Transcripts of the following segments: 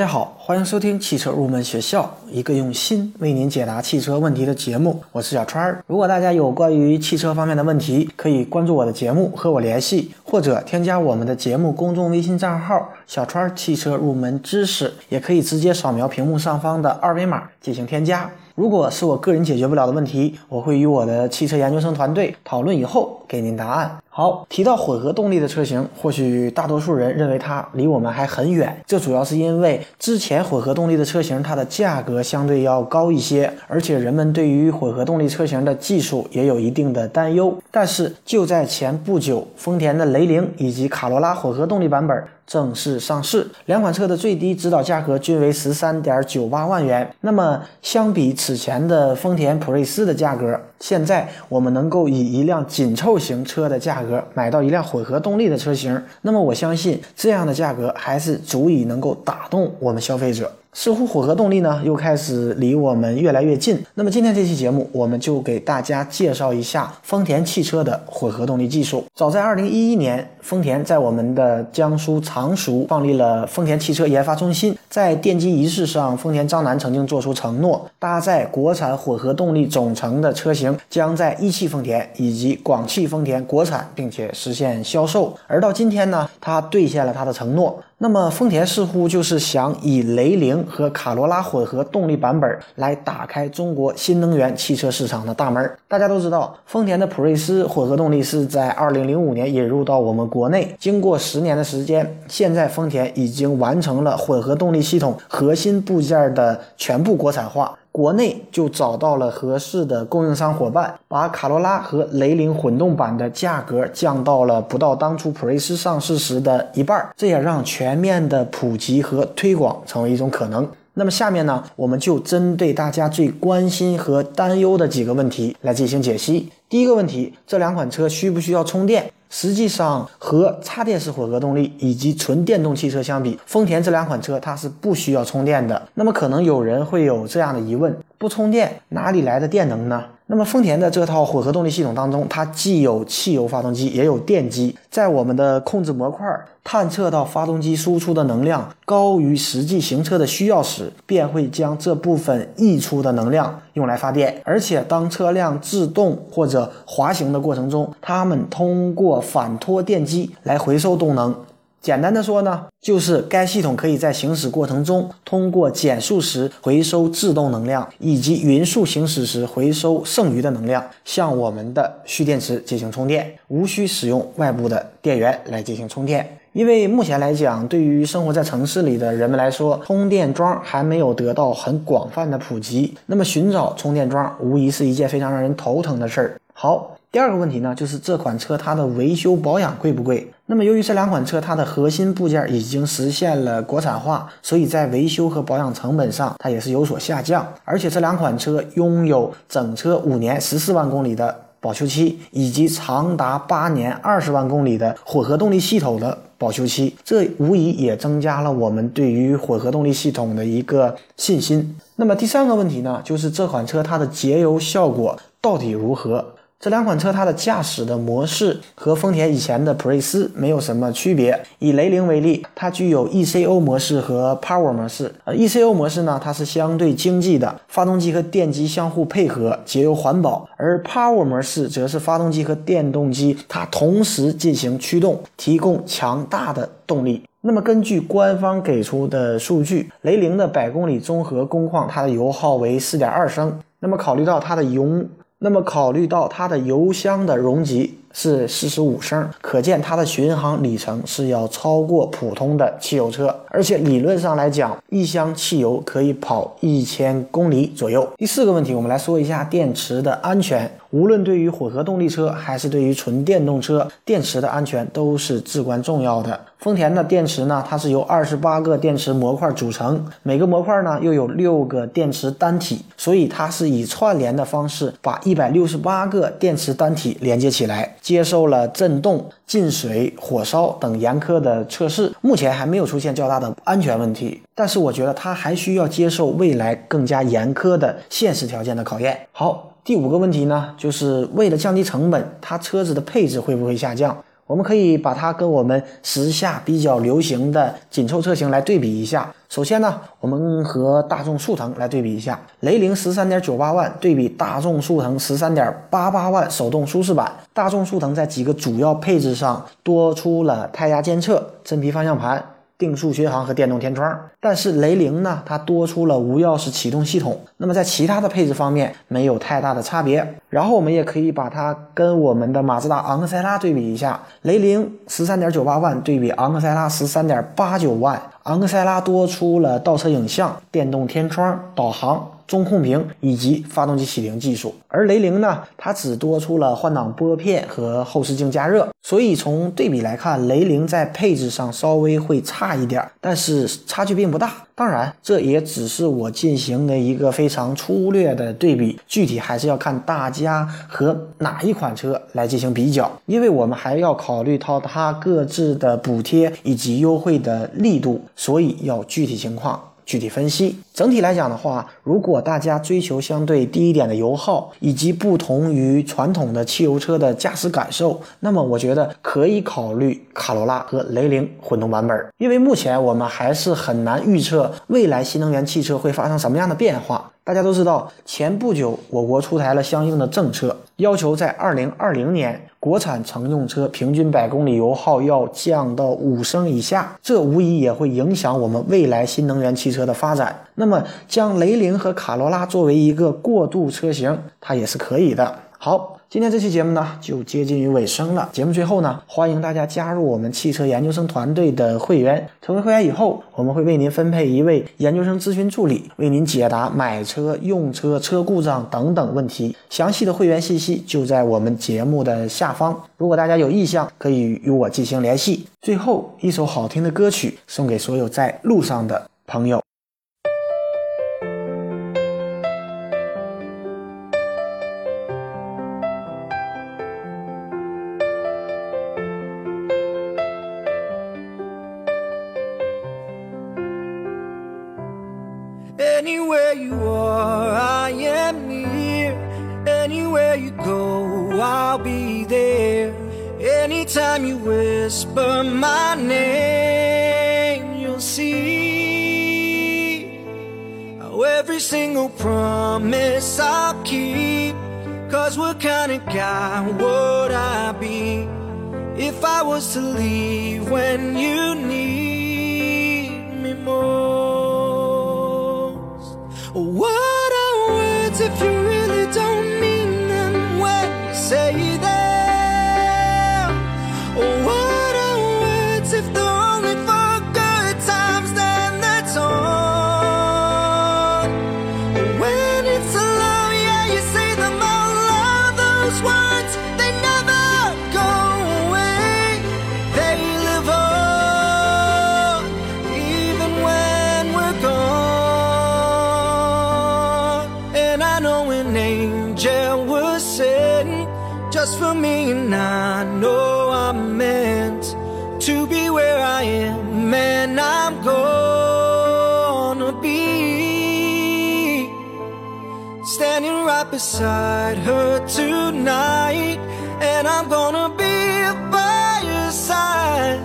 大家好，欢迎收听汽车入门学校，一个用心为您解答汽车问题的节目，我是小川。如果大家有关于汽车方面的问题，可以关注我的节目和我联系，或者添加我们的节目公众微信账号小川汽车入门知识，也可以直接扫描屏幕上方的二维码进行添加。如果是我个人解决不了的问题，我会与我的汽车研究生团队讨论以后给您答案。好，提到混合动力的车型，或许大多数人认为它离我们还很远，这主要是因为之前混合动力的车型它的价格相对要高一些，而且人们对于混合动力车型的技术也有一定的担忧。但是就在前不久，丰田的雷凌以及卡罗拉混合动力版本正式上市，两款车的最低指导价格均为 13.98 万元。那么相比此前的丰田普锐斯的价格，现在我们能够以一辆紧凑型车的价格买到一辆混合动力的车型，那么我相信这样的价格还是足以能够打动我们消费者。似乎混合动力呢又开始离我们越来越近，那么今天这期节目我们就给大家介绍一下丰田汽车的混合动力技术。早在2011年，丰田在我们的江苏常熟创立了丰田汽车研发中心，在奠基仪式上，丰田章男曾经做出承诺，搭载国产混合动力总成的车型将在一汽丰田以及广汽丰田国产并且实现销售。而到今天呢，他兑现了他的承诺。那么丰田似乎就是想以雷凌和卡罗拉混合动力版本来打开中国新能源汽车市场的大门。大家都知道，丰田的普锐斯混合动力是在2005年引入到我们国内，经过10年的时间，现在丰田已经完成了混合动力系统核心部件的全部国产化，国内就找到了合适的供应商伙伴，把卡罗拉和雷凌混动版的价格降到了不到当初普锐斯上市时的一半，这也让全面的普及和推广成为一种可能。那么下面呢，我们就针对大家最关心和担忧的几个问题来进行解析。第一个问题，这两款车需不需要充电？实际上和插电式混合动力以及纯电动汽车相比，丰田这两款车它是不需要充电的。那么可能有人会有这样的疑问，不充电哪里来的电能呢？那么丰田的这套混合动力系统当中，它既有汽油发动机也有电机，在我们的控制模块探测到发动机输出的能量高于实际行车的需要时，便会将这部分溢出的能量用来发电。而且当车辆制动或者滑行的过程中，它们通过反拖电机来回收动能。简单的说呢，就是该系统可以在行驶过程中通过减速时回收制动能量，以及匀速行驶时回收剩余的能量，向我们的蓄电池进行充电，无需使用外部的电源来进行充电。因为目前来讲，对于生活在城市里的人们来说，充电桩还没有得到很广泛的普及，那么寻找充电桩无疑是一件非常让人头疼的事儿。好，第二个问题呢，就是这款车它的维修保养贵不贵？那么由于这两款车它的核心部件已经实现了国产化，所以在维修和保养成本上它也是有所下降，而且这两款车拥有整车5年14万公里的保修期，以及长达8年20万公里的混合动力系统的保修期，这无疑也增加了我们对于混合动力系统的一个信心。那么第三个问题呢，就是这款车它的节油效果到底如何？这两款车它的驾驶的模式和丰田以前的普锐斯没有什么区别。以雷凌为例，它具有 ECO 模式和 Power 模式。ECO 模式呢，它是相对经济的，发动机和电机相互配合，节油环保；而 Power 模式则是发动机和电动机它同时进行驱动，提供强大的动力。那么根据官方给出的数据，雷凌的百公里综合工况它的油耗为 4.2 升。那么考虑到它的油箱的容积是45升，可见它的巡航里程是要超过普通的汽油车，而且理论上来讲，一箱汽油可以跑1000公里左右。第四个问题，我们来说一下电池的安全。无论对于混合动力车还是对于纯电动车，电池的安全都是至关重要的。丰田的电池呢，它是由28个电池模块组成，每个模块呢又有6个电池单体，所以它是以串联的方式把168个电池单体连接起来，接受了震动、进水、火烧等严苛的测试，目前还没有出现较大的安全问题，但是我觉得它还需要接受未来更加严苛的现实条件的考验。好，第5个问题呢，就是为了降低成本，它车子的配置会不会下降？我们可以把它跟我们时下比较流行的紧凑车型来对比一下。首先呢，我们和大众速腾来对比一下，雷凌 13.98 万对比大众速腾 13.88 万手动舒适版，大众速腾在几个主要配置上多出了胎压监测、真皮方向盘、定速巡航和电动天窗，但是雷凌呢，它多出了无钥匙启动系统，那么在其他的配置方面没有太大的差别。然后我们也可以把它跟我们的马自达昂克赛拉对比一下，雷凌 13.98 万对比昂克赛拉 13.89 万，昂克赛拉多出了倒车影像、电动天窗、导航、中控屏以及发动机启停技术，而雷凌呢，它只多出了换挡拨片和后视镜加热，所以从对比来看，雷凌在配置上稍微会差一点，但是差距并不大。当然，这也只是我进行的一个非常粗略的对比，具体还是要看大家和哪一款车来进行比较，因为我们还要考虑到它各自的补贴以及优惠的力度，所以要具体情况具体分析。整体来讲的话，如果大家追求相对低一点的油耗以及不同于传统的汽油车的驾驶感受，那么我觉得可以考虑卡罗拉和雷凌混动版本，因为目前我们还是很难预测未来新能源汽车会发生什么样的变化。大家都知道，前不久我国出台了相应的政策，要求在2020年国产乘用车平均百公里油耗要降到5升以下，这无疑也会影响我们未来新能源汽车的发展。那么将雷凌和卡罗拉作为一个过渡车型，它也是可以的。好，今天这期节目呢就接近于尾声了。节目最后呢，欢迎大家加入我们汽车研究生团队的会员，成为会员以后，我们会为您分配一位研究生咨询助理，为您解答买车、用车、车故障等等问题。详细的会员信息就在我们节目的下方，如果大家有意向，可以与我进行联系。最后一首好听的歌曲送给所有在路上的朋友。Anywhere you are, I am near. Anywhere you go, I'll be there. Anytime you whisper my name, you'll see how every single promise I'll keep. 'Cause what kind of guy would I be if I was to leave when you need me more? What are words if you really don't mean them when you say them? What are words if they're only for good times, then that's all? When it's alone, yeah, you say them all. All those words, they never go away. They live on, even when we're gone. Just for me, and I know I'm meant to be where I am, and I'm gonna be standing right beside her tonight, and I'm gonna be by your side.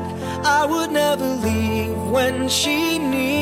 I would never leave when she needs